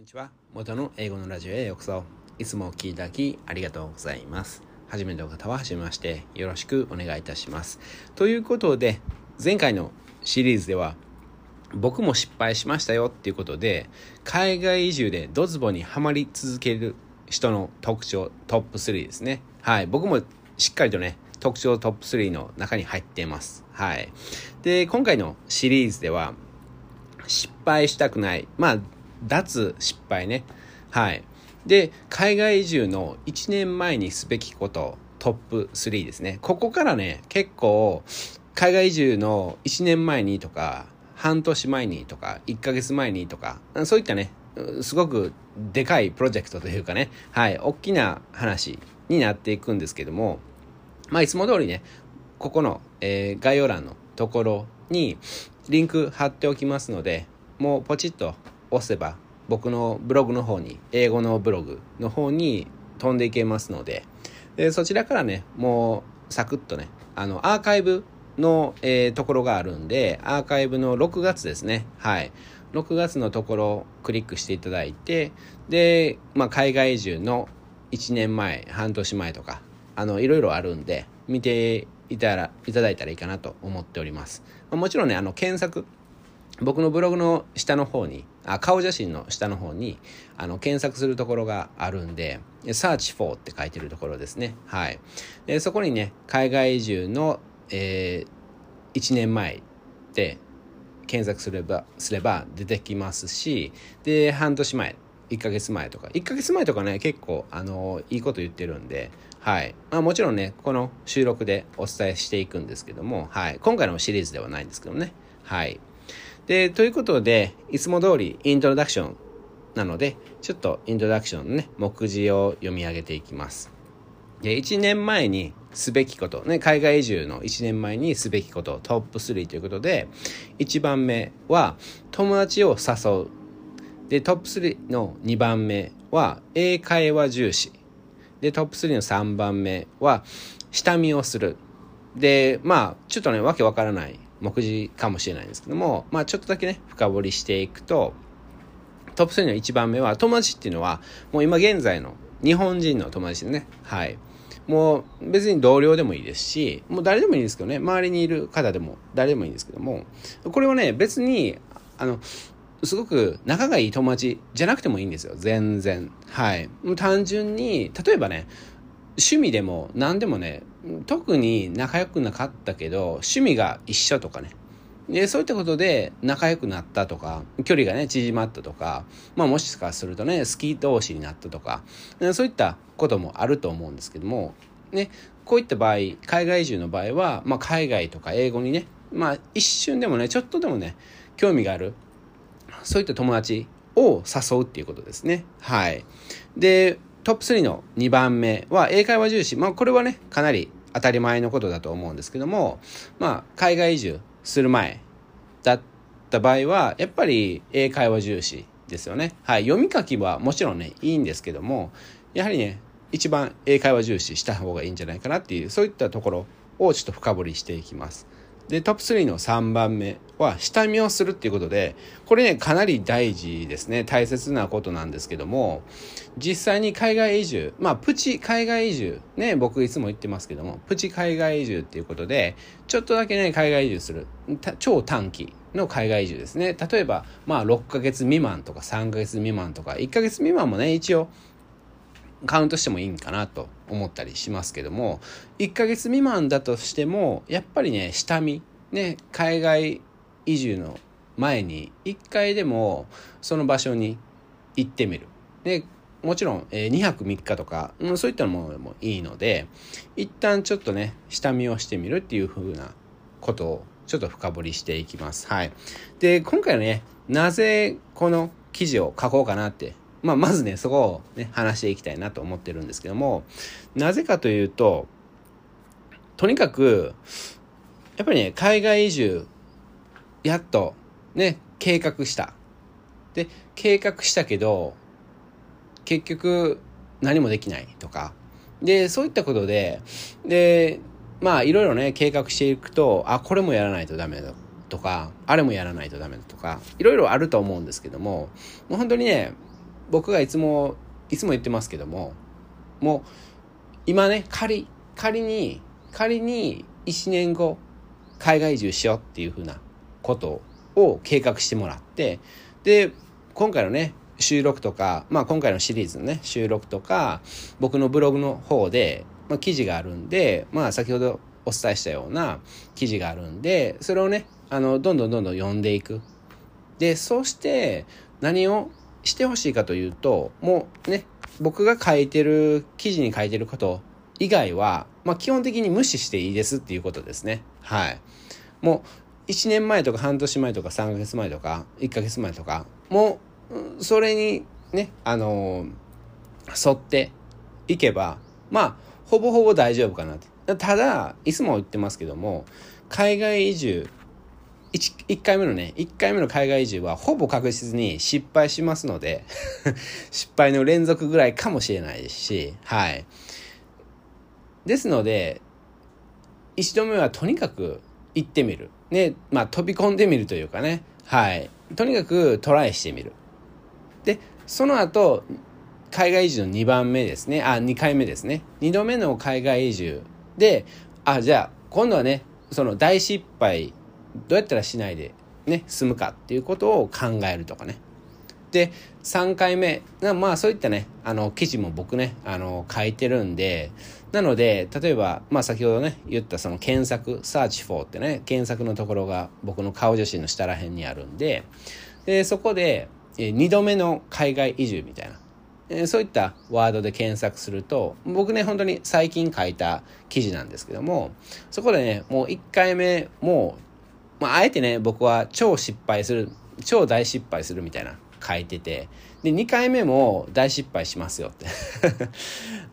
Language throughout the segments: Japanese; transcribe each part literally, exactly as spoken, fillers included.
んにちは。元の英語のラジオへようこそ。いつもお聞きいただきありがとうございます。初めての方は初めまして、よろしくお願いいたします。ということで、前回のシリーズでは僕も失敗しましたよっていうことで、海外移住でドツボにはまり続ける人の特徴トップスリーですね。はい、僕もしっかりとね、特徴トップスリーの中に入っています。はい。で、今回のシリーズでは失敗したくない、まあ脱失敗ね。はい。で、海外移住のいちねんまえにすべきことトップスリーですね。ここからね、結構海外移住のいちねんまえにとか半年前にとかいっかげつまえにとか、そういったね、すごくでかいプロジェクトというかね、はい、大きな話になっていくんですけども、まあいつも通りね、ここの、えー、概要欄のところにリンク貼っておきますので、もうポチッと押せば僕のブログの方に、英語のブログの方に飛んでいけますので、でそちらからね、もうサクッとね、あのアーカイブの、えー、ところがあるんで、アーカイブのろくがつですね。はい。ろくがつのところをクリックしていただいて、で、まあ、海外移住のいちねんまえ、半年前とか、あのいろいろあるんで、見ていたら、いただいたらいいかなと思っております。まあ、もちろんね、あの検索、僕のブログの下の方に、あ、顔写真の下の方に、あの、検索するところがあるんで、search for って書いてるところですね。はい。で、そこにね、海外移住の、えー、いちねんまえで検索すれば、すれば出てきますし、で、半年前、いっかげつまえとか、いっかげつまえとかね、結構、あの、いいこと言ってるんで、はい。まあもちろんね、この収録でお伝えしていくんですけども、はい。今回のシリーズではないんですけどね。はい。で、ということで、いつも通りイントロダクションなので、ちょっとイントロダクションのね、目次を読み上げていきます。で、いちねんまえにすべきこと、ね、海外移住のいちねんまえにすべきこと、トップスリーということで、いちばんめは友達を誘う。で、トップスリーのにばんめは英会話重視。で、トップスリーのさんばんめは下見をする。で、まあ、ちょっとね、わけわからない目次かもしれないんですけども、まあちょっとだけね、深掘りしていくと、トップスリーのいちばんめは、友達っていうのは、もう今現在の日本人の友達ですね。はい。もう別に同僚でもいいですし、もう誰でもいいですけどね、周りにいる方でも誰でもいいんですけども、これはね、別に、あの、すごく仲がいい友達じゃなくてもいいんですよ。全然。はい。もう単純に、例えばね、趣味でも何でもね、特に仲良くなかったけど趣味が一緒とかね、でそういったことで仲良くなったとか、距離がね縮まったとか、まあもしかするとね好き同士になったとか、そういったこともあると思うんですけどもね、こういった場合、海外移住の場合は、まあ、海外とか英語にね、まあ一瞬でもね、ちょっとでもね興味がある、そういった友達を誘うっていうことですね。はい。で、トップスリーのにばんめは英会話重視。まあこれはね、かなり当たり前のことだと思うんですけども、まあ海外移住する前だった場合は、やっぱり英会話重視ですよね。はい。読み書きはもちろんね、いいんですけども、やはりね、一番英会話重視した方がいいんじゃないかなっていう、そういったところをちょっと深掘りしていきます。で、トップスリーのさんばんめは下見をするっていうことで、これね、かなり大事ですね。大切なことなんですけども、実際に海外移住、まあ、プチ海外移住、ね、僕いつも言ってますけども、プチ海外移住っていうことで、ちょっとだけね、海外移住する、超短期の海外移住ですね。例えば、まあ、ろっかげつみまんとかさんかげつみまんとか、いっかげつみまんもね、一応、カウントしてもいいんかなと思ったりしますけども、いっかげつみまんだとしても、やっぱりね、下見、ね、海外移住の前にいっかいでもその場所に行ってみる。で、もちろんにはくみっかとか、そういったものでもいいので、一旦ちょっとね、下見をしてみるっていう風なことをちょっと深掘りしていきます。はい。で、今回はね、なぜこの記事を書こうかなって、まあ、まずね、そこをね、話していきたいなと思ってるんですけども、なぜかというと、とにかく、やっぱりね、海外移住、やっと、ね、計画した。で、計画したけど、結局、何もできないとか。で、そういったことで、で、まあ、いろいろね、計画していくと、あ、これもやらないとダメだとか、あれもやらないとダメだとか、いろいろあると思うんですけども、もう本当にね、僕がいつもいつも言ってますけども、もう今ね、仮仮に仮にいちねんご海外移住しようっていうふうなことを計画してもらって、で今回のね収録とか、まあ、今回のシリーズのね収録とか僕のブログの方で、まあ、記事があるんで、まあ、先ほどお伝えしたような記事があるんで、それをねあのどんどんどんどん読んでいく。でそうして何をしてほしいかというと、もうね僕が書いてる記事に書いてること以外は、まあ、基本的に無視していいですっていうことですね。はい。もういちねんまえとか半年前とかさんかげつまえとかいっかげつまえとか、もうそれにねあのー、沿っていけばまあほぼほぼ大丈夫かなって。ただいつも言ってますけども、海外移住 1, 1回目のねいっかいめの海外移住はほぼ確実に失敗しますので失敗の連続ぐらいかもしれないし、はい。ですのでいちどめはとにかく行ってみる、ねまあ、飛び込んでみるというかね、はい、とにかくトライしてみる。でその後海外移住のにばんめですね、あにかいめですね、にどめの海外移住で、あじゃあ今度はねその大失敗どうやったらしないで、ね、済むかっていうことを考えるとかね。でさんかいめ、まあそういったねあの記事も僕ねあの書いてるんで、なので例えば、まあ、先ほどね言ったその検索サーチフォーってね検索のところが僕の顔写真の下らへんにあるんで、でそこでにどめの海外移住みたいなそういったワードで検索すると、僕ね本当に最近書いた記事なんですけども、そこでねもういっかいめもう、まあ、あえてね僕は超失敗する超大失敗するみたいな書いてて、でにかいめも大失敗しますよって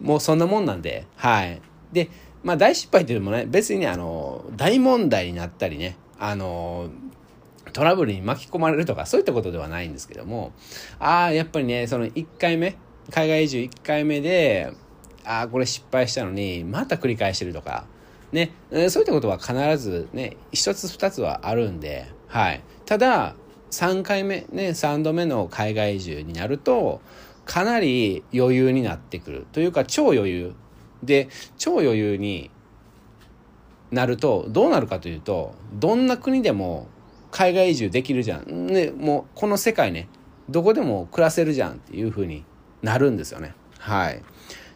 もうそんなもんなんで、はい。でまあ大失敗というのもね別に、ね、あの大問題になったりねあのトラブルに巻き込まれるとかそういったことではないんですけども、ああやっぱりねそのいっかいめ海外移住いっかいめでああこれ失敗したのにまた繰り返してるとかね、そういったことは必ずね一つ二つはあるんで、はい。たださんかいめねさんどめの海外移住になるとかなり余裕になってくるというか、超余裕で超余裕になるとどうなるかというと、どんな国でも海外移住できるじゃん、ね、もうこの世界ねどこでも暮らせるじゃんっていう風になるんですよね。はい。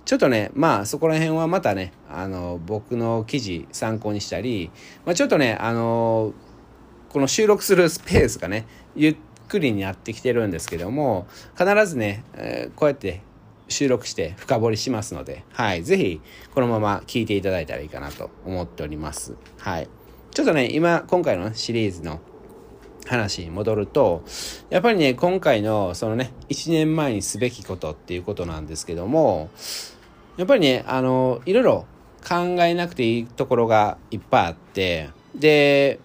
ちょっとねまあそこら辺はまたねあの僕の記事参考にしたり、まあ、ちょっとねあのこの収録するスペースがねゆっくりになってきてるんですけども、必ずね、えー、こうやって収録して深掘りしますので、はい、ぜひこのまま聞いていただいたらいいかなと思っております。はい。ちょっとね今今回のシリーズの話に戻ると、やっぱりね今回のそのねいちねんまえにすべきことっていうことなんですけども、やっぱりねあのいろいろ考えなくていいところがいっぱいあって、で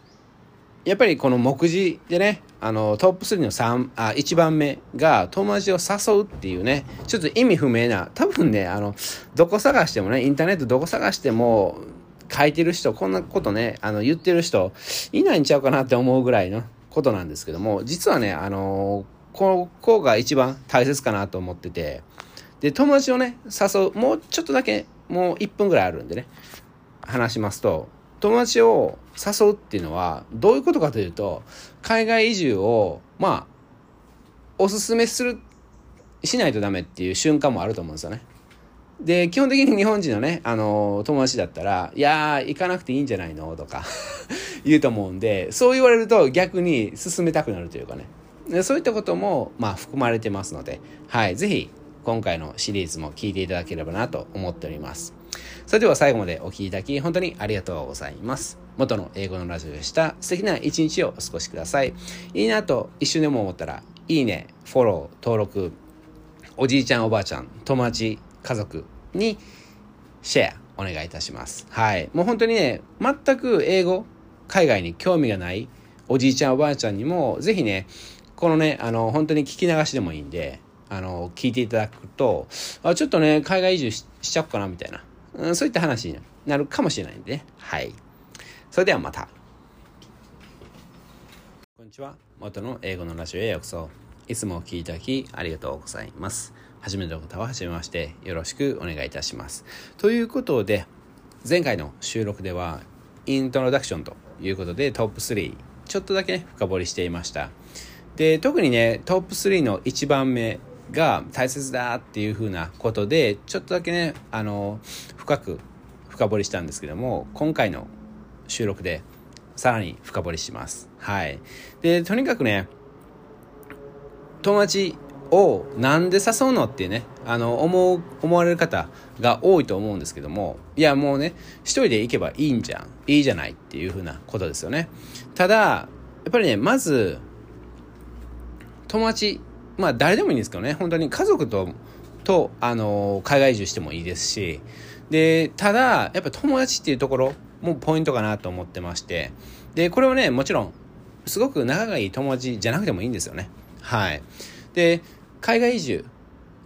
やっぱりこの目次でね、あのトップスリーのさんあいちばんめが友達を誘うっていうね、ちょっと意味不明な、多分ねあのどこ探してもねインターネットどこ探しても書いてる人、こんなことねあの言ってる人いないんちゃうかなって思うぐらいのことなんですけども、実はねあのここが一番大切かなと思ってて、で友達をね誘う、もうちょっとだけもういっぷんぐらいあるんでね話しますと、友達を誘うっていうのはどういうことかというと、海外移住をまあおすすめするしないとダメっていう瞬間もあると思うんですよね。で基本的に日本人のねあの友達だったら、いやー行かなくていいんじゃないのとか言うと思うんで、そう言われると逆に勧めたくなるというかね、でそういったこともまあ含まれてますので、はい、ぜひ今回のシリーズも聞いていただければなと思っております。それでは最後までお聞きいただき本当にありがとうございます。元の英語のラジオでした。素敵な一日をお過ごしください。いいなと一瞬でも思ったらいいね、フォロー、登録、おじいちゃんおばあちゃん、友達、家族にシェアお願いいたします。はい。もう本当にね全く英語海外に興味がないおじいちゃんおばあちゃんにもぜひねこのねあの本当に聞き流しでもいいんであの聞いていただくと、あちょっとね海外移住 し, しちゃおうかなみたいな、そういった話になるかもしれないんでね。はい。それではまた。こんにちは。元の英語のラジオへようこそ。いつもお聞きいただきありがとうございます。初めての方は初めまして、よろしくお願いいたします。ということで、前回の収録ではイントロダクションということでトップスリーちょっとだけ、ね、深掘りしていました。で、特にねトップスリーのいちばんめが大切だっていう風なことでちょっとだけねあの深く深掘りしたんですけども、今回の収録でさらに深掘りします。はい。で、とにかくね友達をなんで誘うのってねあの 思う思われる方が多いと思うんですけども、いやもうね一人で行けばいいんじゃんいいじゃないっていう風なことですよね。ただやっぱりねまず友達、まあ誰でもいいんですけどね、本当に家族ととあの海外移住してもいいですし、でただやっぱ友達っていうところもポイントかなと思ってまして、でこれをねもちろんすごく仲がいい友達じゃなくてもいいんですよね。はい。で海外移住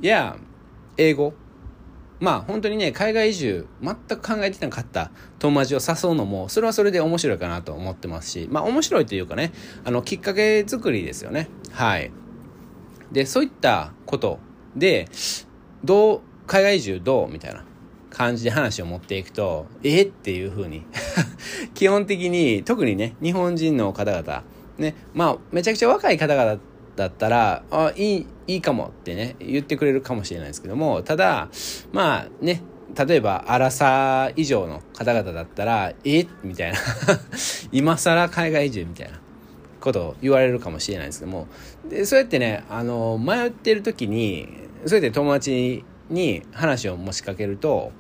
や英語、まあ本当にね海外移住全く考えてなかった友達を誘うのもそれはそれで面白いかなと思ってますし、まあ面白いというかねあのきっかけ作りですよね。はい。でそういったことでどう海外移住どうみたいな感じで話を持っていくとえっていう風に基本的に特にね日本人の方々ね、まあめちゃくちゃ若い方々だったらあいいいいかもってね言ってくれるかもしれないですけども、ただまあね例えばアラサー以上の方々だったらえみたいな今更海外移住みたいなことを言われるかもしれないですけども、でそうやってねあの迷ってる時にそうやって友達に話を持ちかけると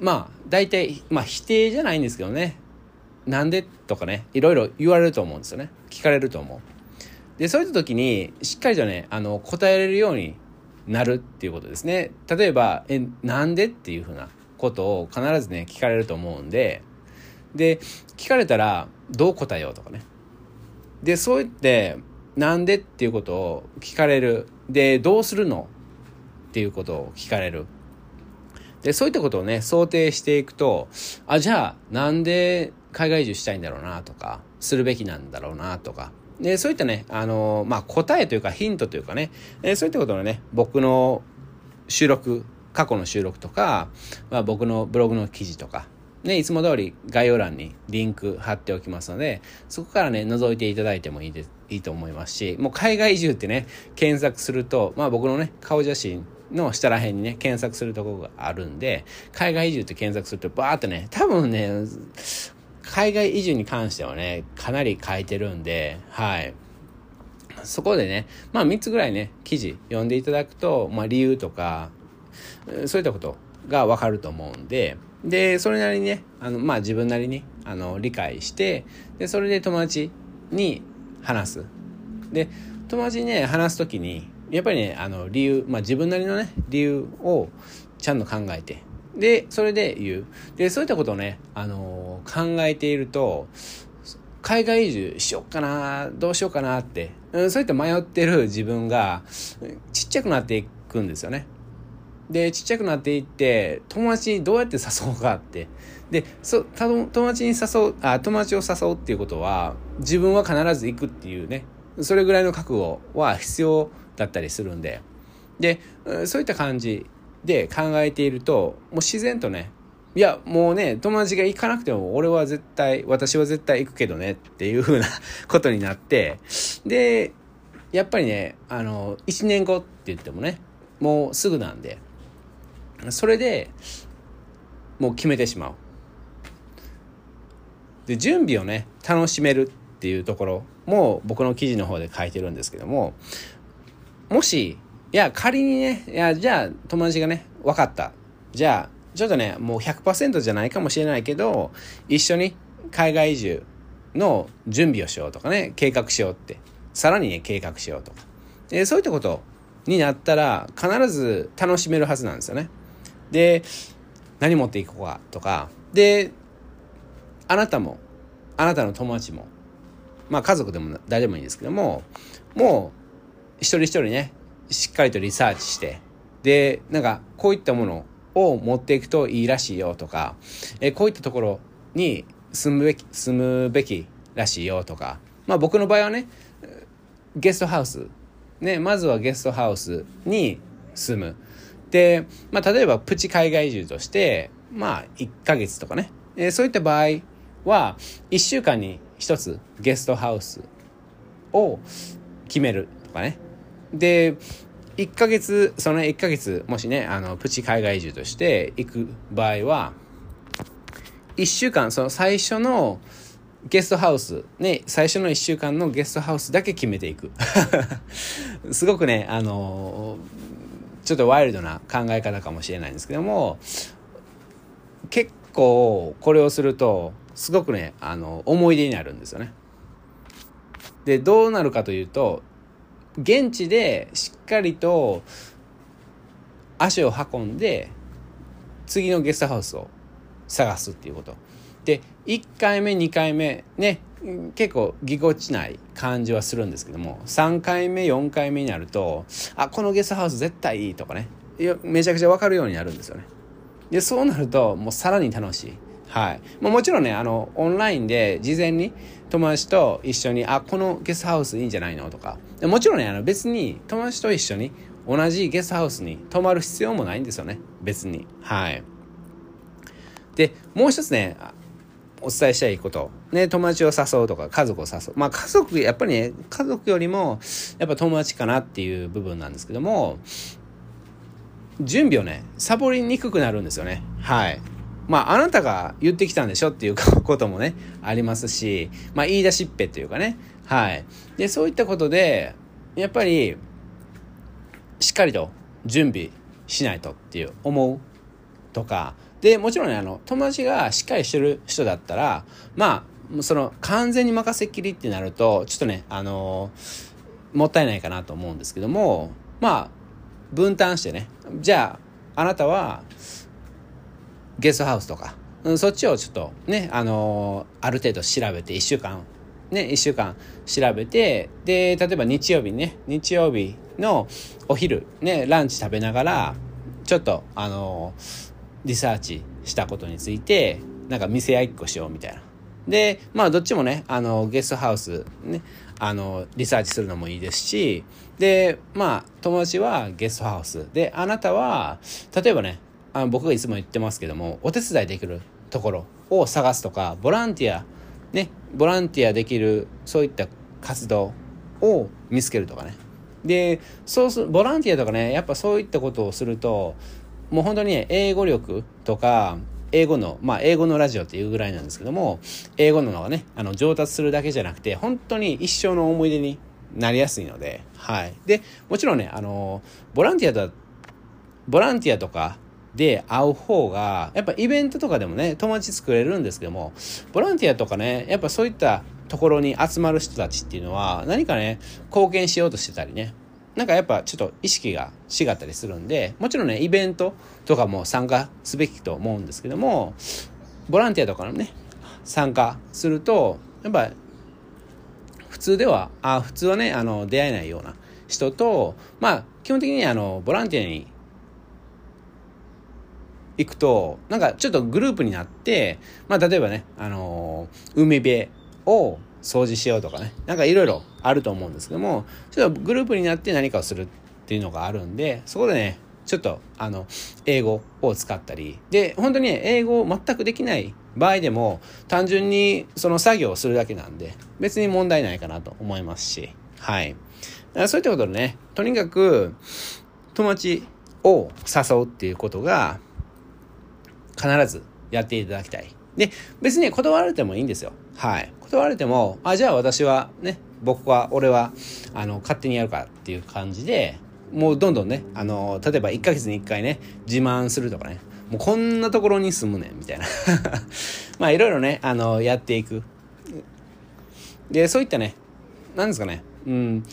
まあ大体、まあ、否定じゃないんですけどねなんでとかねいろいろ言われると思うんですよね、聞かれると思う。でそういった時にしっかりとねあの答えれるようになるっていうことですね。例えばえなんでっていうふうなことを必ずね聞かれると思うんで、で聞かれたらどう答えようとかね、でそう言ってなんでっていうことを聞かれる、でどうするのっていうことを聞かれる、でそういったことをね想定していくとあじゃあなんで海外移住したいんだろうなとかするべきなんだろうなとか、でそういったねあのまあ答えというかヒントというかね、えそういったことのね僕の収録過去の収録とか、まあ、僕のブログの記事とかね、いつも通り概要欄にリンク貼っておきますのでそこからね覗いていただいてもいいですいいと思いますし、もう海外移住ってね検索すると、まあ、僕のね顔写真の下ら辺にね検索するところがあるんで海外移住って検索するとバーっとね多分ね海外移住に関してはねかなり書いてるんで、はいそこでねまあみっつぐらいね記事読んでいただくと、まあ、理由とかそういったことが分かると思うんで、でそれなりにねあのまあ自分なりにあの理解して、でそれで友達に話す。で友達にね話すときにやっぱりねあの理由、まあ自分なりのね理由をちゃんと考えて、でそれで言う。でそういったことをねあの考えていると海外移住しよっかなどうしようかなって、うん、そういった迷ってる自分がちっちゃくなっていくんですよね。でちっちゃくなっていって友達にどうやって誘うかってでそ友達に誘うあ友達を誘うっていうことは自分は必ず行くっていうねそれぐらいの覚悟は必要だったりするんで、でそういった感じで考えているともう自然とねいやもうね友達が行かなくても俺は絶対私は絶対行くけどねっていう風なことになって、でやっぱりねあのいちねんごって言ってもねもうすぐなんでそれでもう決めてしまう。で準備をね楽しめるっていうところも僕の記事の方で書いてるんですけども、もしいや仮にねいやじゃあ友達がね分かったじゃあちょっとねもう ひゃくパーセント じゃないかもしれないけど一緒に海外移住の準備をしようとかね計画しようってさらにね計画しようとかでそういったことになったら必ず楽しめるはずなんですよね。で何持っていこうかとかであなたもあなたの友達もまあ家族でも誰でもいいんですけどももう一人一人ねしっかりとリサーチしてでなんかこういったものを持っていくといいらしいよとかえこういったところに住むべき住むべきらしいよとか、まあ僕の場合はねゲストハウスね、まずはゲストハウスに住む。で、まあ、例えばプチ海外移住として、まあ、いっかげつとかね、えー、そういった場合は、いっしゅうかんにひとつゲストハウスを決めるとかね。で、いっかげつ、そのいっかげつ、もしね、あの、プチ海外移住として行く場合は、いっしゅうかん、その最初のゲストハウス、ね、最初のいっしゅうかんのゲストハウスだけ決めていく。すごくね、あの、ちょっとワイルドな考え方かもしれないんですけども、結構これをすると、すごくね、あの、思い出になるんですよね。で、どうなるかというと、現地でしっかりと足を運んで次のゲストハウスを探すっていうことで、いっかいめにかいめね、結構ぎこちない感じはするんですけども、さんかいめよんかいめになると、あ、このゲストハウス絶対いいとかね、めちゃくちゃ分かるようになるんですよね。で、そうなるともうさらに楽しい。はい、もうもちろんね、あの、オンラインで事前に友達と一緒に、あ、このゲストハウスいいんじゃないのとか、もちろんね、あの、別に友達と一緒に同じゲストハウスに泊まる必要もないんですよね、別に。はい。で、もう一つね、お伝えしたいこと、ね、友達を誘うとか家族を誘う、まあ家族、やっぱりね、家族よりもやっぱ友達かなっていう部分なんですけども、準備をね、サボりにくくなるんですよね。はい。まあ、あなたが言ってきたんでしょっていうこともね、ありますし、まあ、言い出しっぺというかね、はい。で、そういったことで、やっぱり、しっかりと準備しないとっていう思うとか、で、もちろんね、あの、友達がしっかりしてる人だったら、まあ、その、完全に任せっきりってなると、ちょっとね、あの、もったいないかなと思うんですけども、まあ、分担してね、じゃあ、あなたは、ゲストハウスとか、そっちをちょっとね、あのー、ある程度調べて、いっしゅうかん、ね、いっしゅうかん調べて、で、例えば日曜日ね、日曜日のお昼、ね、ランチ食べながら、ちょっと、あのー、リサーチしたことについて、なんか見せ合いっこしようみたいな。で、まあ、どっちもね、あのー、ゲストハウス、ね、あのー、リサーチするのもいいですし、で、まあ、友達はゲストハウス。で、あなたは、例えばね、あの僕がいつも言ってますけども、お手伝いできるところを探すとか、ボランティアね、ボランティアできるそういった活動を見つけるとかね。で、そうするボランティアとかね、やっぱそういったことをすると、もう本当に、ね、英語力とか英語のまあ英語のラジオっていうぐらいなんですけども、英語ののがね、あの上達するだけじゃなくて、本当に一生の思い出になりやすいので、はい。で、もちろんね、あのボランティアだボランティアとかで会う方が、やっぱイベントとかでもね、友達作れるんですけども、ボランティアとかね、やっぱそういったところに集まる人たちっていうのは、何かね、貢献しようとしてたりね、なんかやっぱちょっと意識が違ったりするんで、もちろんね、イベントとかも参加すべきと思うんですけども、ボランティアとかのね、参加すると、やっぱ普通では、あ、普通はね、あの、出会えないような人と、まあ、基本的にあの、ボランティアに行くと、なんかちょっとグループになって、まあ例えばね、あのー、海辺を掃除しようとかね、なんかいろいろあると思うんですけども、ちょっとグループになって何かをするっていうのがあるんで、そこでね、ちょっとあの、英語を使ったり、で、本当に、ね、英語を全くできない場合でも、単純にその作業をするだけなんで、別に問題ないかなと思いますし、はい。そういったことでね、とにかく友達を誘うっていうことが、必ずやっていただきたい。で、別に断られてもいいんですよ。はい。断られても、あ、じゃあ私はね、僕は、俺は、あの、勝手にやるからっていう感じで、もうどんどんね、あの、例えばいっかげつにいっかいね、自慢するとかね、もうこんなところに住むねん、みたいな。まあ、いろいろね、あの、やっていく。で、そういったね、なんですかね、うん、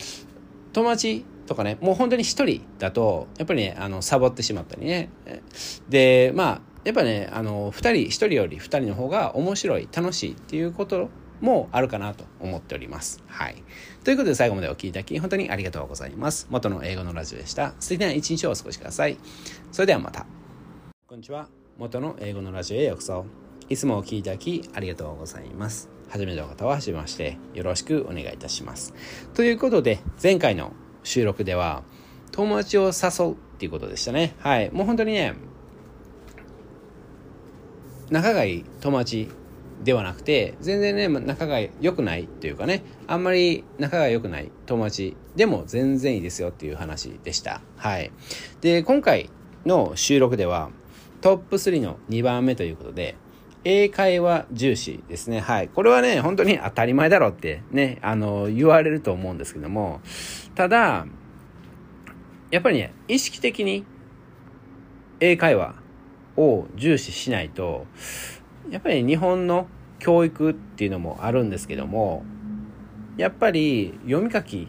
友達とかね、もう本当に一人だと、やっぱりね、あの、サボってしまったりね。で、まあ、やっぱね、あの、二人、一人より二人の方が面白い、楽しいっていうこともあるかなと思っております。はい。ということで最後までお聞きいただき、本当にありがとうございます。元の英語のラジオでした。素敵な一日をお過ごしください。それではまた。こんにちは。元の英語のラジオへようこそ。いつもお聞きいただき、ありがとうございます。初めての方は初めまして、よろしくお願いいたします。ということで、前回の収録では友達を誘うっていうことでしたね。はい、もう本当にね、仲がいい友達ではなくて、全然ね仲が良くないというかね、あんまり仲が良くない友達でも全然いいですよっていう話でした。はい。で、今回の収録ではトップスリーのにばんめということで、英会話重視ですね。はい。これはね、本当に当たり前だろうってね、あの、言われると思うんですけども、ただ、やっぱりね、意識的に英会話を重視しないと、やっぱり日本の教育っていうのもあるんですけども、やっぱり読み書き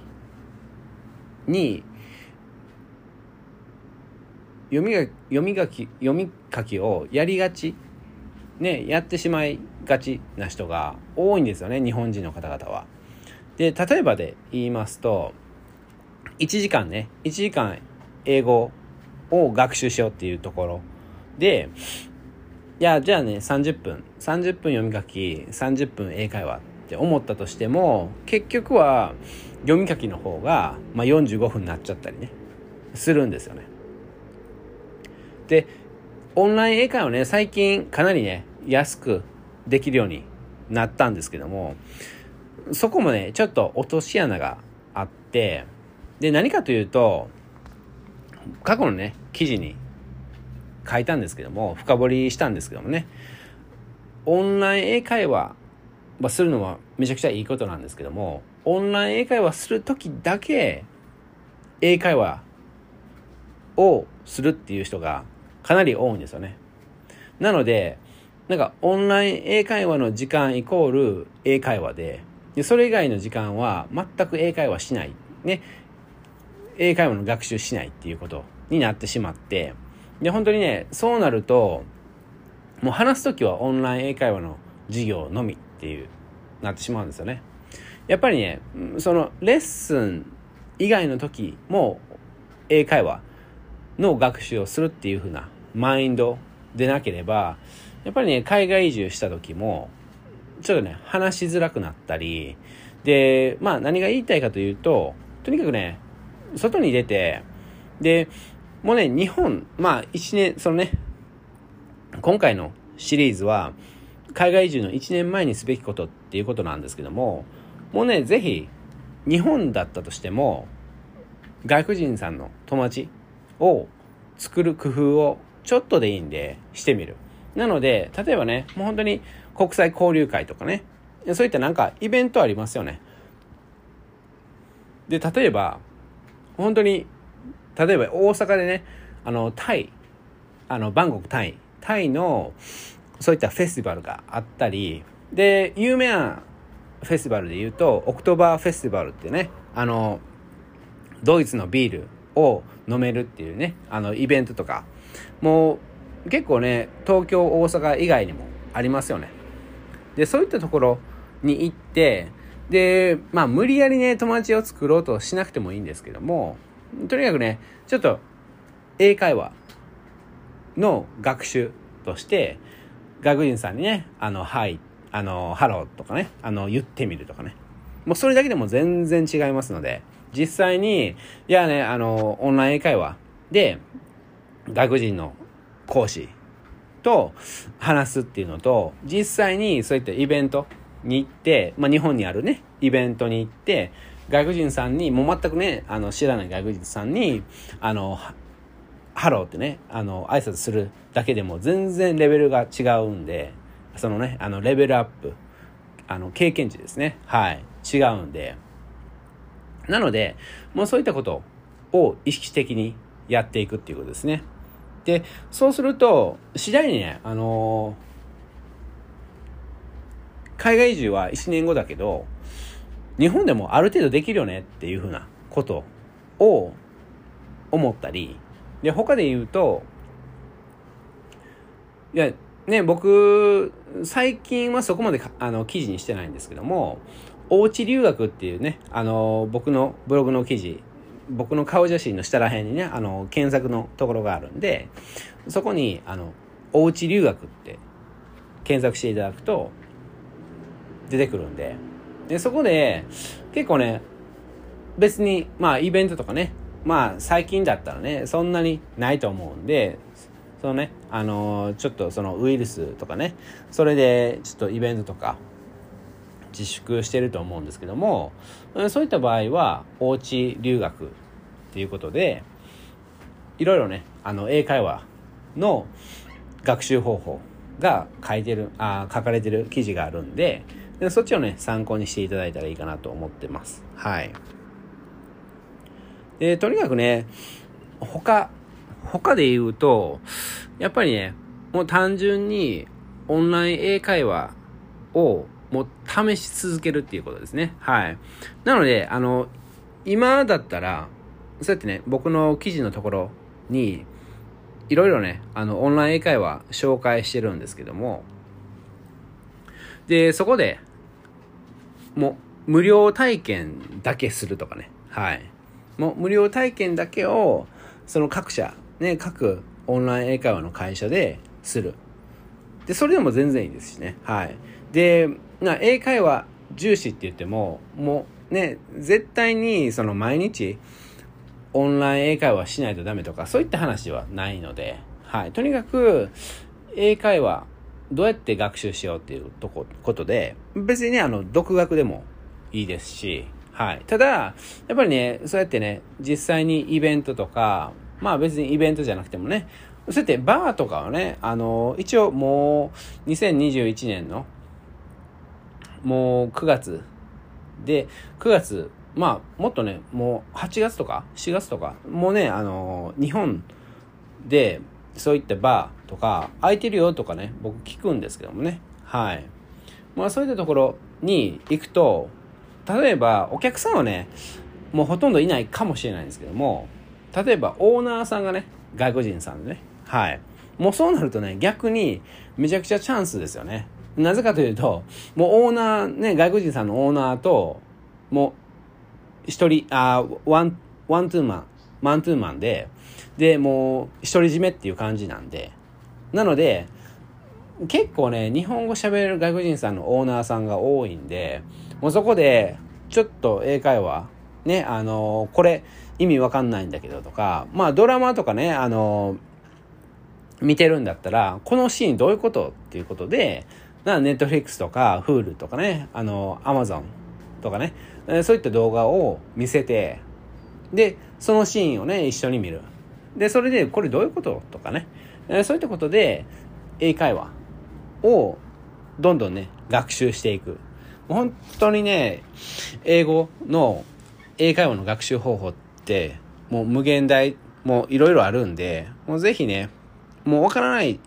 に、読み書き、読み書き、読み書きをやりがち、ね、やってしまいがちな人が多いんですよね、日本人の方々は。で、例えばで言いますと、いちじかんね、いちじかん英語を学習しようっていうところで、いや、じゃあね、さんじゅっぷん、さんじゅっぷん読み書き、さんじゅっぷん英会話って思ったとしても、結局は読み書きの方が、まあ、よんじゅうごふんになっちゃったりね、するんですよね。で、オンライン英会話をね、最近かなりね、安くできるようになったんですけども、そこもね、ちょっと落とし穴があって、で、何かというと、過去のね、記事に書いたんですけども、深掘りしたんですけどもね、オンライン英会話するのはめちゃくちゃいいことなんですけども、オンライン英会話するときだけ、英会話をするっていう人が、かなり多いんですよね。なので、なんかオンライン英会話の時間イコール英会話で、それ以外の時間は全く英会話しない、ね、英会話の学習しないっていうことになってしまって、で、本当にね、そうなると、もう話すときはオンライン英会話の授業のみっていうなってしまうんですよね。やっぱりね、そのレッスン以外の時も英会話の学習をするっていう風なマインドでなければ、やっぱりね、海外移住した時もちょっとね、話しづらくなったりで、まあ何が言いたいかというと、とにかくね、外に出て、でもうね、日本、まあいちねん、そのね、今回のシリーズは海外移住のいちねんまえにすべきことっていうことなんですけども、もうね、ぜひ日本だったとしても外国人さんの友達を作る工夫をちょっとでいいんでしてみる。なので、例えばね、もう本当に国際交流会とかね、そういったなんかイベントありますよね。で、例えば本当に、例えば大阪でね、あのタイ、あのバンコクタイ、タイのそういったフェスティバルがあったりで、有名なフェスティバルで言うとオクトーバーフェスティバルってね、あのドイツのビールを飲めるっていうね、あのイベントとかもう結構ね、東京大阪以外にもありますよね。で、そういったところに行って、で、まあ無理やりね、友達を作ろうとしなくてもいいんですけども、とにかくね、ちょっと英会話の学習として外国人さんにね、あのはい、あのハローとかね、あの言ってみるとかね、もうそれだけでも全然違いますので、実際に、いやね、あの、オンライン英会話で、外国人の講師と話すっていうのと、実際にそういったイベントに行って、まあ日本にあるね、イベントに行って、外国人さんに、もう全くね、あの、知らない外国人さんに、あの、ハローってね、あの、挨拶するだけでも全然レベルが違うんで、そのね、あの、レベルアップ、あの、経験値ですね。はい。違うんで、なので、もうそういったことを意識的にやっていくっていうことですね。で、そうすると、次第にね、あのー、海外移住はいちねんごだけど、日本でもある程度できるよねっていうふうなことを思ったり、で、他で言うと、いや、ね、僕、最近はそこまであの記事にしてないんですけども、おうち留学っていうね、あの、僕のブログの記事、僕の顔写真の下ら辺にね、あの、検索のところがあるんで、そこに、あの、おうち留学って検索していただくと出てくるんで、で、そこで結構ね、別にまあイベントとかね、まあ最近だったらねそんなにないと思うんで、そのねあのー、ちょっとそのウイルスとかね、それでちょっとイベントとか自粛してると思うんですけども、そういった場合はおうち留学っていうことでいろいろねあの英会話の学習方法が書いてるあ書かれてる記事があるんで、でそっちをね参考にしていただいたらいいかなと思ってます。はい。でとにかくね他他で言うとやっぱりねもう単純にオンライン英会話をもう試し続けるっていうことですね。はい。なのであの今だったらそうやってね僕の記事のところにいろいろねあのオンライン英会話紹介してるんですけども、でそこでもう無料体験だけするとかね、はい。もう無料体験だけをその各社ね各オンライン英会話の会社でする。でそれでも全然いいですしね。はい。でな英会話重視って言ってももうね絶対にその毎日オンライン英会話しないとダメとかそういった話はないので、はい、とにかく英会話どうやって学習しようっていうとこことで別にねあの独学でもいいですし、はい、ただやっぱりねそうやってね実際にイベントとかまあ別にイベントじゃなくてもねそうやってバーとかはねあの一応もうにせんにじゅういちねんのもうくがつでくがつまあもっとねもうはちがつとかしがつとかもうねあの日本でそういったバーとか空いてるよとかね僕聞くんですけどもね、はい、まあそういったところに行くと例えばお客さんはねもうほとんどいないかもしれないんですけども、例えばオーナーさんがね外国人さんでね、はい、もうそうなるとね逆にめちゃくちゃチャンスですよね。なぜかというともうオーナーね外国人さんのオーナーともう一人あワンワントゥーマンマントゥーマンででもう一人占めっていう感じなんで、なので結構ね日本語喋れる外国人さんのオーナーさんが多いんで、もうそこでちょっと英会話ねあのこれ意味わかんないんだけどとかまあドラマとかねあの見てるんだったらこのシーンどういうことっていうことでネットフリックスとか Hulu とかねあの Amazon とかねそういった動画を見せてでそのシーンをね一緒に見るでそれでこれどういうこととかねそういったことで英会話をどんどんね学習していく。本当にね英語の英会話の学習方法ってもう無限大もういろいろあるんでもうぜひねもうわからない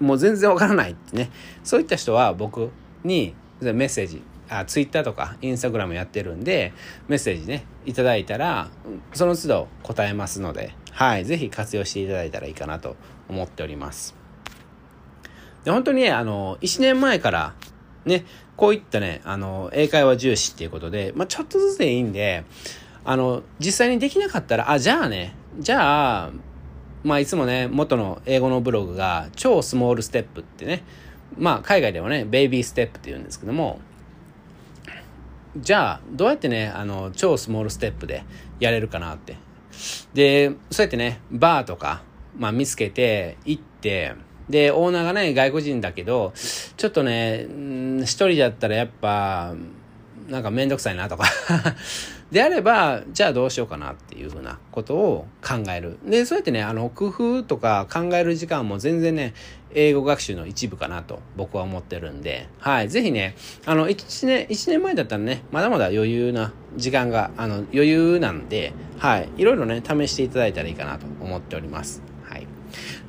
もう全然わからないってねそういった人は僕にメッセージあツイッターとかインスタグラムやってるんでメッセージねいただいたらその都度答えますので、はい、ぜひ活用していただいたらいいかなと思っております。で本当にねあのいちねんまえからねこういったねあの英会話重視っていうことで、まあ、ちょっとずつでいいんであの実際にできなかったらあじゃあねじゃあまあいつもね元の英語のブログが超スモールステップってねまあ海外ではねベイビーステップって言うんですけども、じゃあどうやってねあの超スモールステップでやれるかなってでそうやってねバーとか、まあ、見つけて行ってでオーナーがね外国人だけどちょっとねん一人だったらやっぱなんかめんどくさいなとかであればじゃあどうしようかなっていうふうなことを考える。でそうやってねあの工夫とか考える時間も全然ね英語学習の一部かなと僕は思ってるんで、はい、ぜひねあのいちねんいちねんまえだったらねまだまだ余裕な時間があの余裕なんで、はい、いろいろね試していただいたらいいかなと思っております。はい、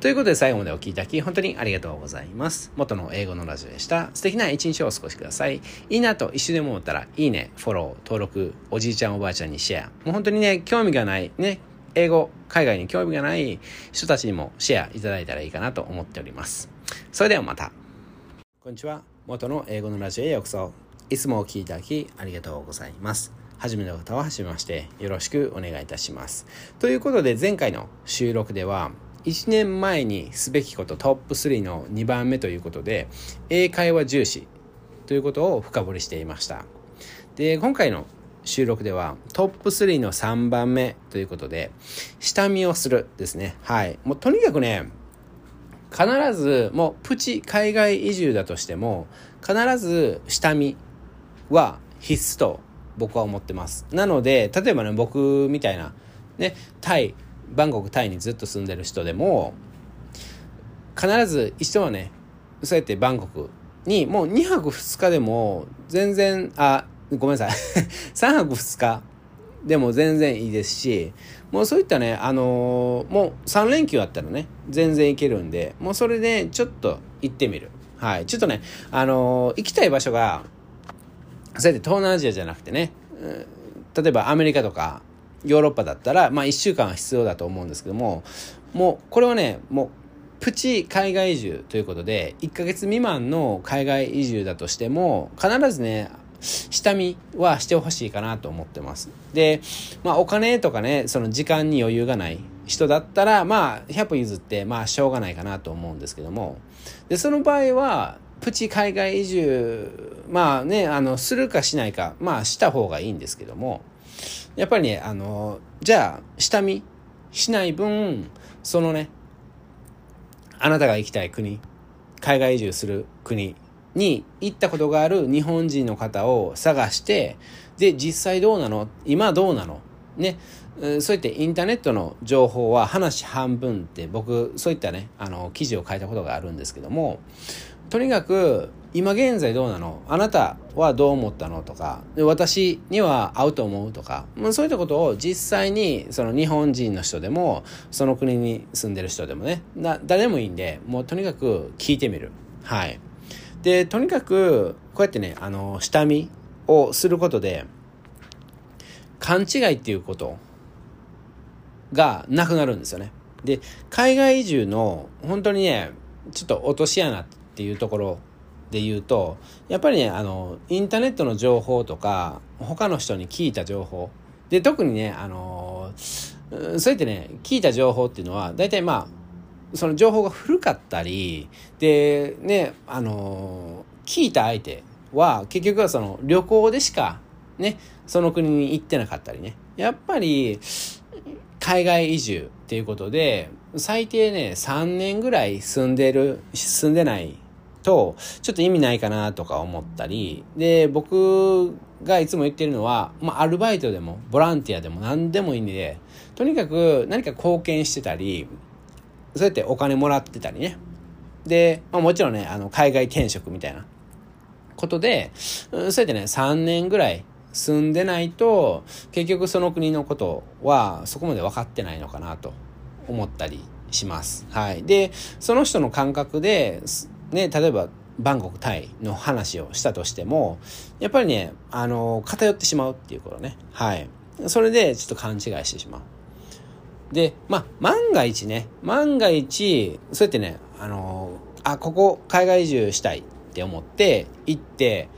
ということで最後までお聞きいただき本当にありがとうございます。元の英語のラジオでした。素敵な一日をお過ごしください。いいなと一瞬でも思ったらいいねフォロー登録おじいちゃんおばあちゃんにシェアもう本当にね興味がないね英語海外に興味がない人たちにもシェアいただいたらいいかなと思っております。それではまた。こんにちは。元の英語のラジオへようこそ。いつもお聞きいただきありがとうございます。初めの方は初めましてよろしくお願いいたします。ということで前回の収録ではいちねんまえにすべきことトップスリーのにばんめということで英会話重視ということを深掘りしていました。で今回の収録ではトップスリーのさんばんめということで、下見をするですね。はい。もうとにかくね、必ずもうプチ海外移住だとしても、必ず下見は必須と僕は思ってます。なので、例えばね、僕みたいな、ね、タイ、バンコクタイにずっと住んでる人でも、必ず一度はね、そうやってバンコクにもうにはくふつかでも全然、あ、ごめんなさいさんぱくふつかでも全然いいですし、もうそういったね、あのー、もうさんれんきゅうあったらね、全然行けるんで、もうそれでちょっと行ってみる。はい。ちょっとね、あのー、行きたい場所が、そうやって東南アジアじゃなくてね、例えばアメリカとかヨーロッパだったら、まあいっしゅうかんは必要だと思うんですけども、もうこれはね、もうプチ海外移住ということで、いっかげつみまんの海外移住だとしても、必ずね、下見はしてほしいかなと思ってます。で、まあお金とかね、その時間に余裕がない人だったら、まあひゃく歩譲って、まあしょうがないかなと思うんですけども、で、その場合は、プチ海外移住、まあね、あの、するかしないか、まあした方がいいんですけども、やっぱりね、あの、じゃあ、下見しない分、そのね、あなたが行きたい国、海外移住する国に行ったことがある日本人の方を探して、で、実際どうなの？今どうなの？ね、そういったインターネットの情報は話半分って、僕、そういったね、あの、記事を書いたことがあるんですけども、とにかく、今現在どうなの？あなたはどう思ったの？とか、私には合うと思う？とか、そういったことを実際に、その日本人の人でも、その国に住んでる人でもね、だ誰でもいいんで、もうとにかく聞いてみる。はい。で、とにかく、こうやってね、あの、下見をすることで、勘違いっていうことがなくなるんですよね。で、海外移住の、本当にね、ちょっと落とし穴っていうところ、で言うと、やっぱりね、あの、インターネットの情報とか、他の人に聞いた情報。で、特にね、あの、そうやってね、聞いた情報っていうのは、大体まあ、その情報が古かったり、で、ね、あの、聞いた相手は、結局はその旅行でしか、ね、その国に行ってなかったりね。やっぱり、海外移住っていうことで、最低ね、さんねんぐらい住んでる、住んでない、とちょっと意味ないかなとか思ったり、で、僕がいつも言ってるのは、まあ、アルバイトでもボランティアでも何でもいいんで、とにかく何か貢献してたり、そうやってお金もらってたりね。で、まあ、もちろんね、あの、海外転職みたいなことで、そうやってね、さんねんぐらい住んでないと、結局その国のことはそこまで分かってないのかなと思ったりします。はい。で、その人の感覚で、ね、例えばバンコクタイの話をしたとしても、やっぱりね、あの、偏ってしまうっていうことね。はい。それでちょっと勘違いしてしまう。で、まあ、万が一ね、万が一、そうやってね、あの、あ、ここ海外移住したいって思って行って、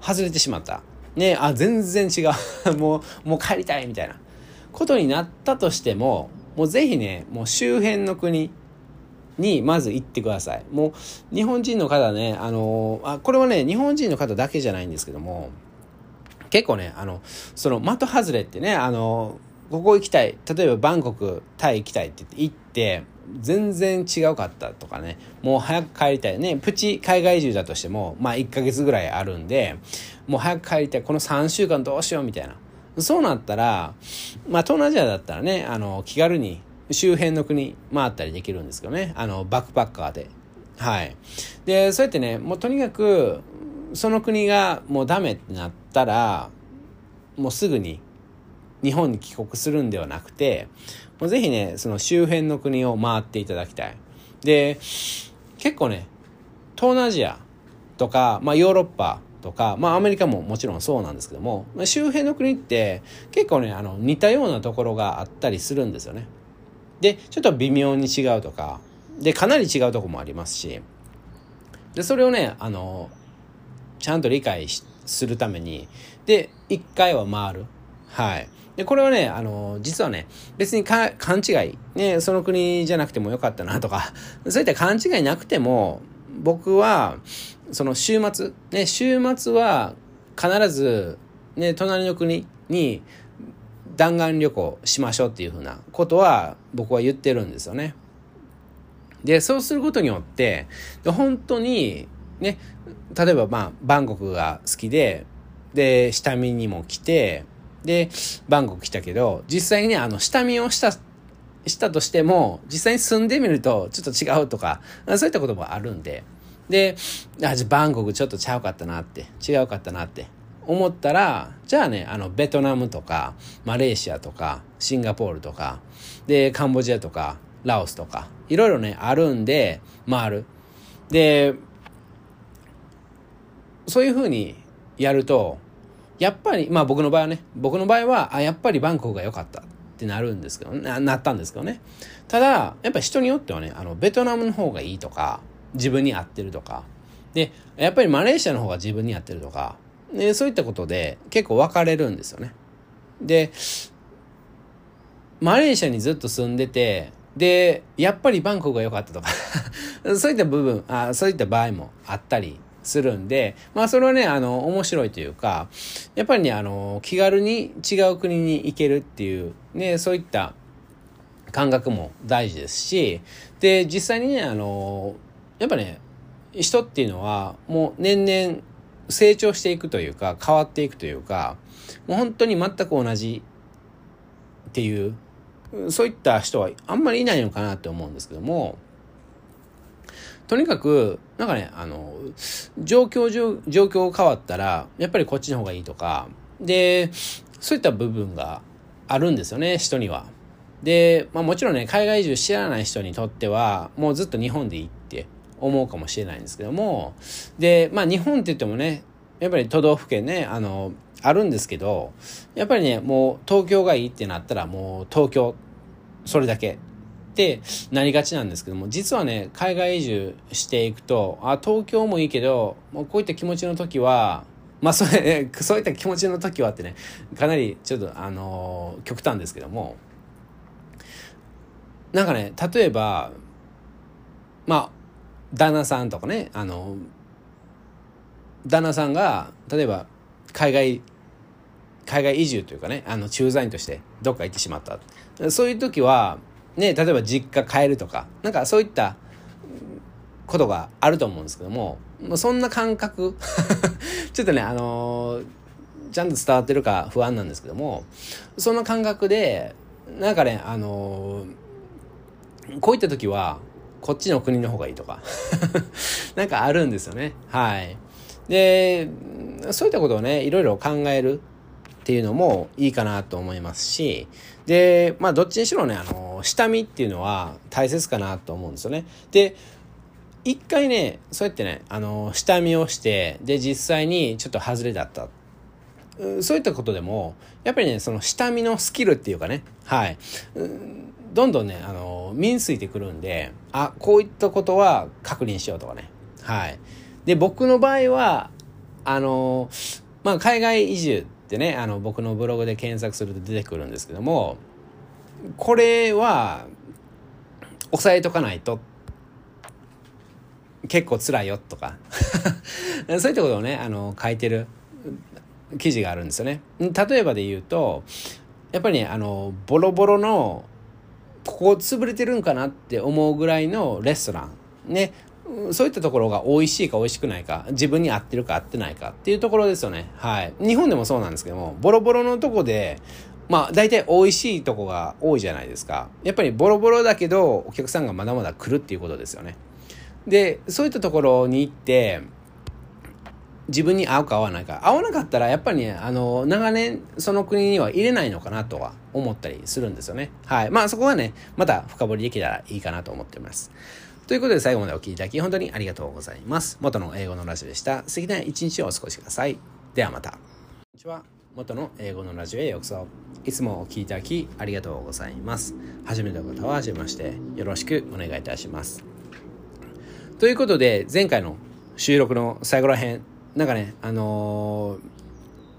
外れてしまった。ね、あ、全然違う。もう、もう帰りたいみたいなことになったとしても、もうぜひね、もう周辺の国、にまず行ってください。もう日本人の方ね、あのー、あ、これはね、日本人の方だけじゃないんですけども、結構ね、あの、その的外れってね、あのー、ここ行きたい、例えばバンコクタイ行きたいって言って行って全然違うかったとかね、もう早く帰りたいね、プチ海外移住だとしてもまあいっかげつぐらいあるんで、もう早く帰りたい、このさんしゅうかんどうしようみたいな、そうなったら、まあ東南アジアだったらね、あの、気軽に周辺の国回ったりできるんですけどね。あの、バックパッカーで。はい。で、そうやってね、もうとにかく、その国がもうダメってなったら、もうすぐに日本に帰国するんではなくて、もうぜひね、その周辺の国を回っていただきたい。で、結構ね、東南アジアとか、まあヨーロッパとか、まあアメリカももちろんそうなんですけども、周辺の国って結構ね、あの、似たようなところがあったりするんですよね。で、ちょっと微妙に違うとか、で、かなり違うとこもありますし、で、それをね、あの、ちゃんと理解しするために、で、一回は回る。はい。で、これはね、あの、実はね、別にか勘違い、ね、その国じゃなくてもよかったなとか、そういった勘違いなくても、僕は、その週末、ね、週末は必ず、ね、隣の国に弾丸旅行しましょうっていうふうなことは僕は言ってるんですよね。で、そうすることによって本当にね、例えばまあバンコクが好きで、で下見にも来て、でバンコク来たけど実際にね、あの下見をしたしたとしても実際に住んでみるとちょっと違うとか、そういったこともあるんで、であじゃあバンコクちょっとちゃうかったなって違うかったなって思ったら、じゃあね、あのベトナムとかマレーシアとかシンガポールとかでカンボジアとかラオスとかいろいろねあるんで回る。でそういうふうにやるとやっぱりまあ僕の場合はね僕の場合はあやっぱりバンコクが良かったってなるんですけど な, なったんですけどね。ただやっぱ人によってはね、あのベトナムの方がいいとか自分に合ってるとかで、やっぱりマレーシアの方が自分に合ってるとかで、そういったことで結構分かれるんですよね。でマレーシアにずっと住んでて、でやっぱりバンコクが良かったとかそういった部分あそういった場合もあったりするんで、まあそれはね、あの面白いというか、やっぱりね、あの気軽に違う国に行けるっていうね、そういった感覚も大事ですし、で実際にね、あのやっぱね、人っていうのはもう年々成長していくというか変わっていくというか、もう本当に全く同じっていうそういった人はあんまりいないのかなって思うんですけども、とにかくなんかね、あの状況状況変わったらやっぱりこっちの方がいいとかで、そういった部分があるんですよね、人には。で、まあ、もちろんね、海外移住知らない人にとってはもうずっと日本でいいって思うかもしれないんですけども、でまあ日本って言ってもね、やっぱり都道府県ね、あのあるんですけど、やっぱりね、もう東京がいいってなったらもう東京それだけってなりがちなんですけども、実はね、海外移住していくとあ東京もいいけど、もうこういった気持ちの時はまあそれ、ね、そういった気持ちの時はってね、かなりちょっとあの極端ですけども、なんかね、例えばまあ旦那さんとかね、あの旦那さんが例えば海外海外移住というかね、あの駐在員としてどっか行ってしまった、そういう時はね、例えば実家帰るとか、なんかそういったことがあると思うんですけども、そんな感覚ちょっとね、あのちゃんと伝わってるか不安なんですけども、そんな感覚でなんかね、あのこういった時はこっちの国の方がいいとかなんかあるんですよね。はい。でそういったことをね、いろいろ考えるっていうのもいいかなと思いますし、でまあどっちにしろね、あの下見っていうのは大切かなと思うんですよね。で一回ね、そうやってね、あの下見をして、で実際にちょっと外れだった、そういったことでもやっぱりね、その下見のスキルっていうかね、はい、どんどんね、あの身についてくるんで、あこういったことは確認しようとかね、はい。で僕の場合はあの、まあ、海外移住ってね、あの僕のブログで検索すると出てくるんですけども、これは押さえとかないと結構辛いよとかそういったことをね、あの書いてる記事があるんですよね。例えばで言うと、やっぱりね、あのボロボロのここ潰れてるんかなって思うぐらいのレストランね、そういったところが美味しいか美味しくないか、自分に合ってるか合ってないかっていうところですよね。はい。日本でもそうなんですけども、ボロボロのとこでまあ大体美味しいとこが多いじゃないですか。やっぱりボロボロだけどお客さんがまだまだ来るっていうことですよね。でそういったところに行って自分に合うか合わないか、合わなかったらやっぱりね、あの長年その国には入れないのかなとは思ったりするんですよね。はい。まあそこはね、また深掘りできたらいいかなと思っています。ということで最後までお聞きいただき本当にありがとうございます。元の英語のラジオでした。素敵な一日をお過ごしください。ではまた。こんにちは。元の英語のラジオへようこそ。いつもお聞きいただきありがとうございます。初めての方は初めまして、よろしくお願いいたします。ということで前回の収録の最後ら辺、なんかね、あの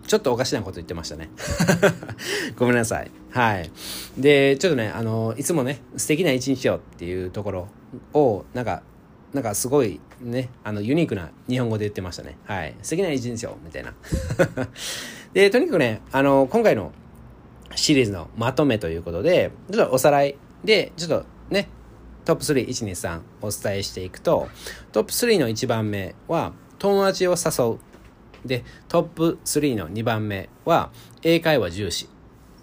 ー、ちょっとおかしなこと言ってましたねごめんなさい。はい。でちょっとね、あのー、いつもね素敵な一日をっていうところをなんかなんかすごいね、あのユニークな日本語で言ってましたね。はい、素敵な一日ですよみたいな。でとにかくね、あの今回のシリーズのまとめということで、ちょっとおさらいでちょっとね、トップスリー、いち、に、さんお伝えしていくと、トップスリーのいちばんめは友達を誘う。で、トップスリーのにばんめは英会話重視。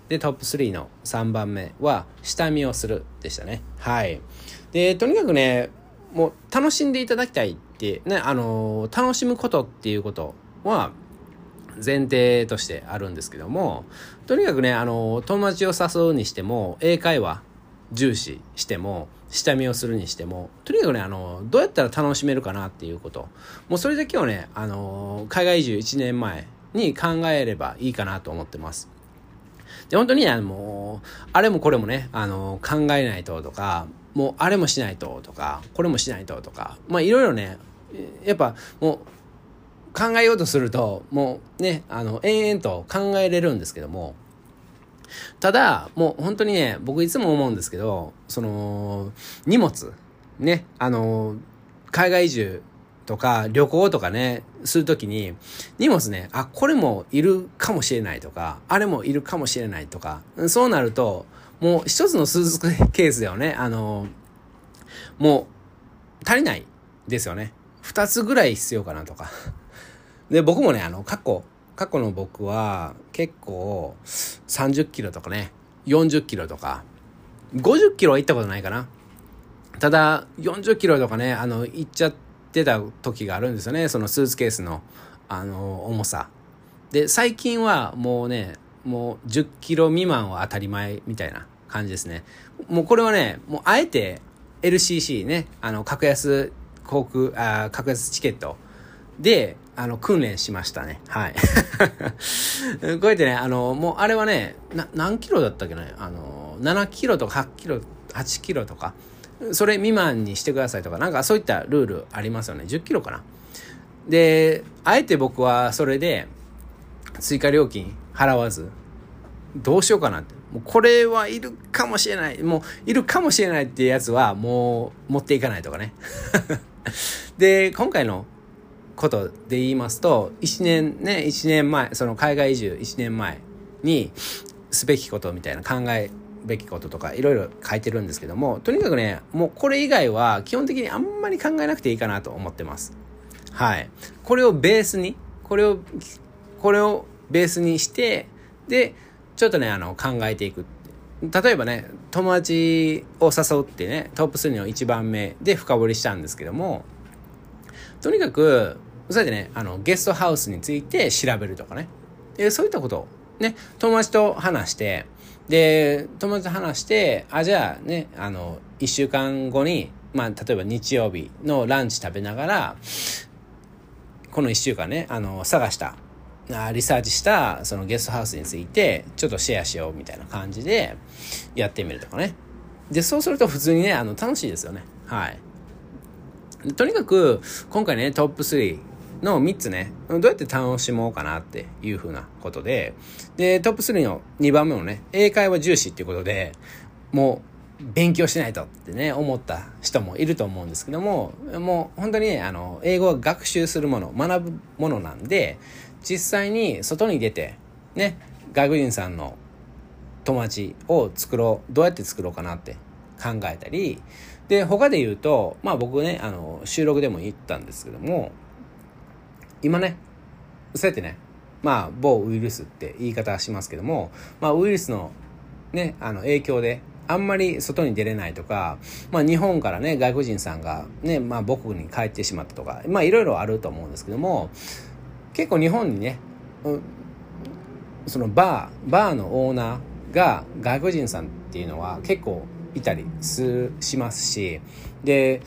で、トップスリーのさんばんめは下見をするでしたね。はい。で、とにかくね、もう楽しんでいただきたいって、ね、あの、楽しむことっていうことは前提としてあるんですけども、とにかくね、あの、友達を誘うにしても、英会話重視しても、下見をするにしても、とにかくね、あの、どうやったら楽しめるかなっていうこと。もうそれだけをね、あの、海外移住いちねんまえに考えればいいかなと思ってます。で、本当にね、もう、あれもこれもね、あの、考えないととか、もうあれもしないととか、これもしないととか、まあいろいろね、やっぱもう、考えようとすると、もうね、あの、延々と考えれるんですけども、ただ、もう本当にね、僕いつも思うんですけど、その、荷物、ね、あの、海外移住とか旅行とかね、するときに、荷物ね、あ、これもいるかもしれないとか、あれもいるかもしれないとか、そうなると、もう一つのスーツケースではね、あの、もう足りないですよね。二つぐらい必要かなとか。で、僕もね、あの、過去、過去の僕は結構さんじゅっキロとかね、よんじゅっキロとか、ごじゅっキロは行ったことないかな。ただ、よんじゅっキロとかね、あの、行っちゃってた時があるんですよね。そのスーツケースの、あの、重さ。で、最近はもうね、もうじゅっキロ未満は当たり前みたいな感じですね。もうこれはね、もうあえて エルシーシー ね、あの、格安航空、あ、格安チケットで、あの、訓練しましたね。はい。こうやってね、あの、もうあれはね、な、何キロだったっけね、あの、ななキロとかはちキロ、はちキロとか、それ未満にしてくださいとか、なんかそういったルールありますよね。じゅっキロかな。で、あえて僕はそれで、追加料金払わず、どうしようかなって。もうこれはいるかもしれない。もう、いるかもしれないっていうやつは、もう、持っていかないとかね。で、今回の、ことで言いますと、いちねんね、いちねんまえ、その海外移住いちねんまえにすべきことみたいな、考えべきこととかいろいろ書いてるんですけども、とにかくね、もうこれ以外は基本的にあんまり考えなくていいかなと思ってます。はい。これをベースに、これを、これをベースにして、で、ちょっとね、あの、考えていく。例えばね、友達を誘うってね、トップスリーのいちばんめで深掘りしたんですけども、とにかく、それでね、あの、ゲストハウスについて調べるとかね。で、そういったことを、ね、友達と話して、で、友達と話して、あ、じゃあね、あの、一週間後に、まあ、例えば日曜日のランチ食べながら、この一週間ね、あの、探した、リサーチした、そのゲストハウスについて、ちょっとシェアしようみたいな感じで、やってみるとかね。で、そうすると普通にね、あの、楽しいですよね。はい。とにかく、今回ね、トップスリーのみっつね、どうやって楽しもうかなっていう風なことで、で、トップスリーのにばんめもね、英会話重視っていうことで、もう、勉強しないとってね、思った人もいると思うんですけども、もう、本当にね、あの、英語は学習するもの、学ぶものなんで、実際に外に出て、ね、外国人さんの友達を作ろう、どうやって作ろうかなって考えたり、で、他で言うと、まあ僕ね、あの、収録でも言ったんですけども、今ね、そうやってね、まあ某ウイルスって言い方しますけども、まあウイルスのね、あの影響で、あんまり外に出れないとか、まあ日本からね、外国人さんがね、まあ母国に帰ってしまったとか、まあいろいろあると思うんですけども、結構日本にね、そのバー、バーのオーナーが外国人さんっていうのは結構、いたりすしますし、で、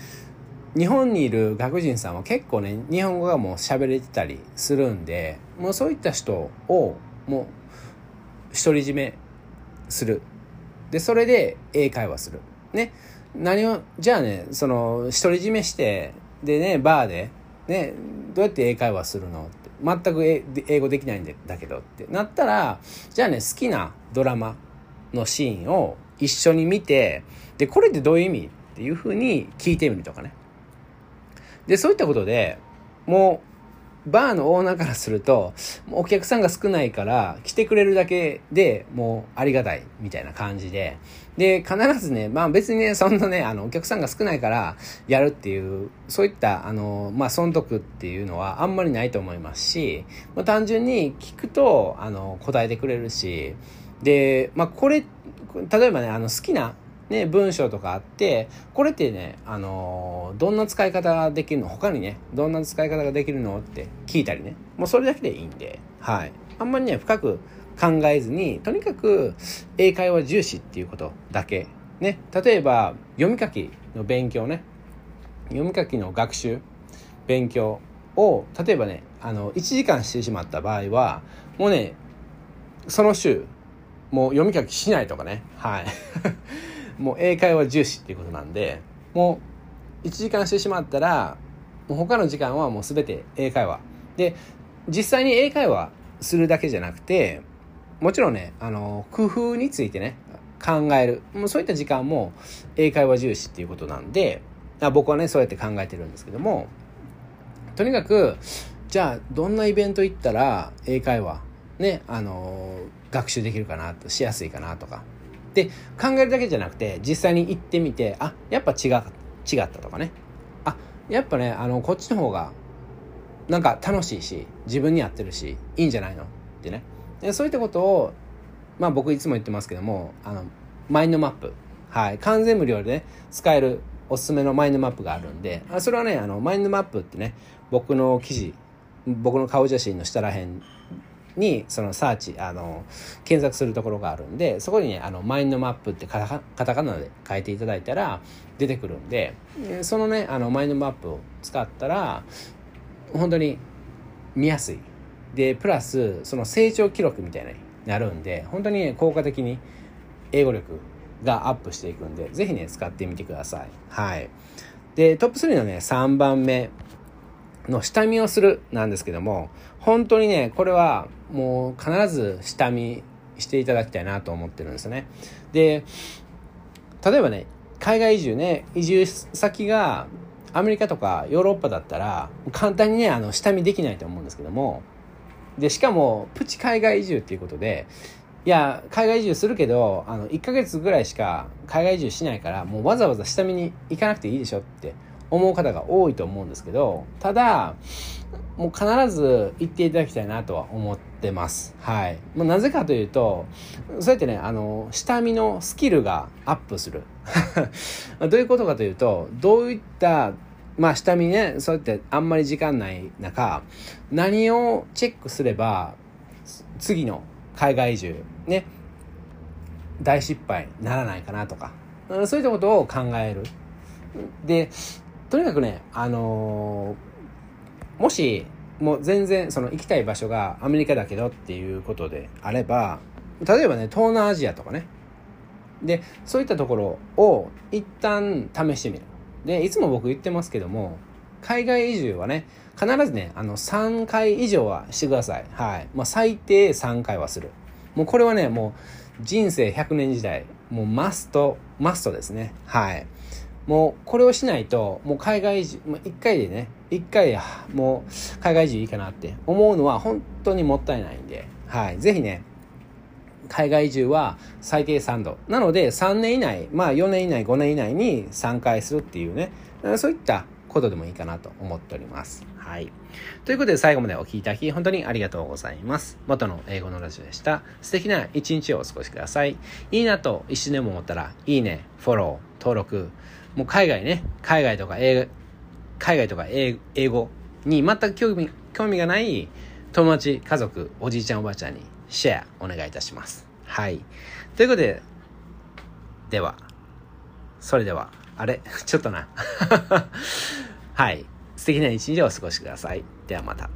日本にいる外国人さんは結構ね、日本語がもう喋れてたりするんで、もうそういった人をもう独り占めする。で、それで英会話する。ね、何をじゃあね、その独り占めしてでね、バーでね、どうやって英会話するのって、全く英語できないんだけどってなったら、じゃあね、好きなドラマのシーンを一緒に見て、で、これってどういう意味っていう風に聞いてみるとかね。でそういったことでもうバーのオーナーからするともうお客さんが少ないから来てくれるだけでもうありがたいみたいな感じで、で必ずね、まあ別にねそんなねあのお客さんが少ないからやるっていうそういったあのまあ損得っていうのはあんまりないと思いますし、まあ、単純に聞くとあの答えてくれるし、でまあこれ例えばねあの好きなね、文章とかあって、これってね、あのー、どんな使い方ができるの？他にね、どんな使い方ができるの？って聞いたりね。もうそれだけでいいんで、はい。あんまりね、深く考えずに、とにかく英会話重視っていうことだけ。ね。例えば、読み書きの勉強ね。読み書きの学習、勉強を、例えばね、あの、いちじかんしてしまった場合は、もうね、その週、もう読み書きしないとかね。はい。もう英会話重視っていうことなんで、もういちじかんしてしまったらもう他の時間はもう全て英会話で、実際に英会話するだけじゃなくて、もちろんねあの工夫についてね考える、もうそういった時間も英会話重視っていうことなんで、僕はねそうやって考えてるんですけども、とにかくじゃあどんなイベント行ったら英会話ねあの学習できるかなと、しやすいかなとかで考えるだけじゃなくて、実際に行ってみて、あ、やっぱ違う、違ったとかね、あ、やっぱねあのこっちの方がなんか楽しいし自分に合ってるしいいんじゃないのってね、でそういったことを、まあ、僕いつも言ってますけども、あのマインドマップ、はい、完全無料で、ね、使えるおすすめのマインドマップがあるんで、あ、それはねあのマインドマップってね、僕の記事、僕の顔写真の下らへんにそのサーチあの検索するところがあるんで、そこにねあのマインドマップってカタカ、カタカナで書いていただいたら出てくるんで、そのねあのマインドマップを使ったら本当に見やすいで、プラスその成長記録みたいになるんで、本当に、ね、効果的に英語力がアップしていくんで、ぜひね使ってみてください。はい。でトップスリーのねさんばんめの下見をするなんですけども、本当にねこれはもう必ず下見していただきたいなと思ってるんですね。で例えばね海外移住ね、移住先がアメリカとかヨーロッパだったら簡単にねあの下見できないと思うんですけども、でしかもプチ海外移住っていうことで、いや海外移住するけどあのいっかげつぐらいしか海外移住しないから、もうわざわざ下見に行かなくていいでしょって思う方が多いと思うんですけど、ただもう必ず行っていただきたいなとは思ってます。はい。まあ、なぜかというと、そうやってねあの下見のスキルがアップする。どういうことかというと、どういったまあ下見ね、そうやってあんまり時間ない中、何をチェックすれば次の海外移住ね大失敗ならないかなとか、そういったことを考える。でとにかくね、あのー、もしもう全然その行きたい場所がアメリカだけどっていうことであれば、例えばね東南アジアとかね、でそういったところを一旦試してみる。でいつも僕言ってますけども、海外移住はね必ずねあのさんかい以上はしてください。はい、まあ、最低さんかいはする。もうこれはねもう人生ひゃくねん時代、もうマストマストですね。はい、もうこれをしないと、もう海外移住、まあ、いっかいでねいっかいでもう海外移住いいかなって思うのは本当にもったいないんで、はい、ぜひね海外移住は最低さんどなので、さんねん以内、まあよねん以内ごねん以内にさんかいするっていうね、そういったことでもいいかなと思っております。はい、ということで最後までお聞きいただき本当にありがとうございます。元の英語のラジオでした。素敵な一日をお過ごしください。いいなと一瞬でも思ったらいいね、フォロー、登録、もう海外ね、海外とか英、海外とか英、英語に全く興味、興味がない友達、家族、おじいちゃんおばあちゃんにシェアお願いいたします。はい。ということで、では、それでは、あれちょっとな。はい。素敵な一日をお過ごしください。ではまた。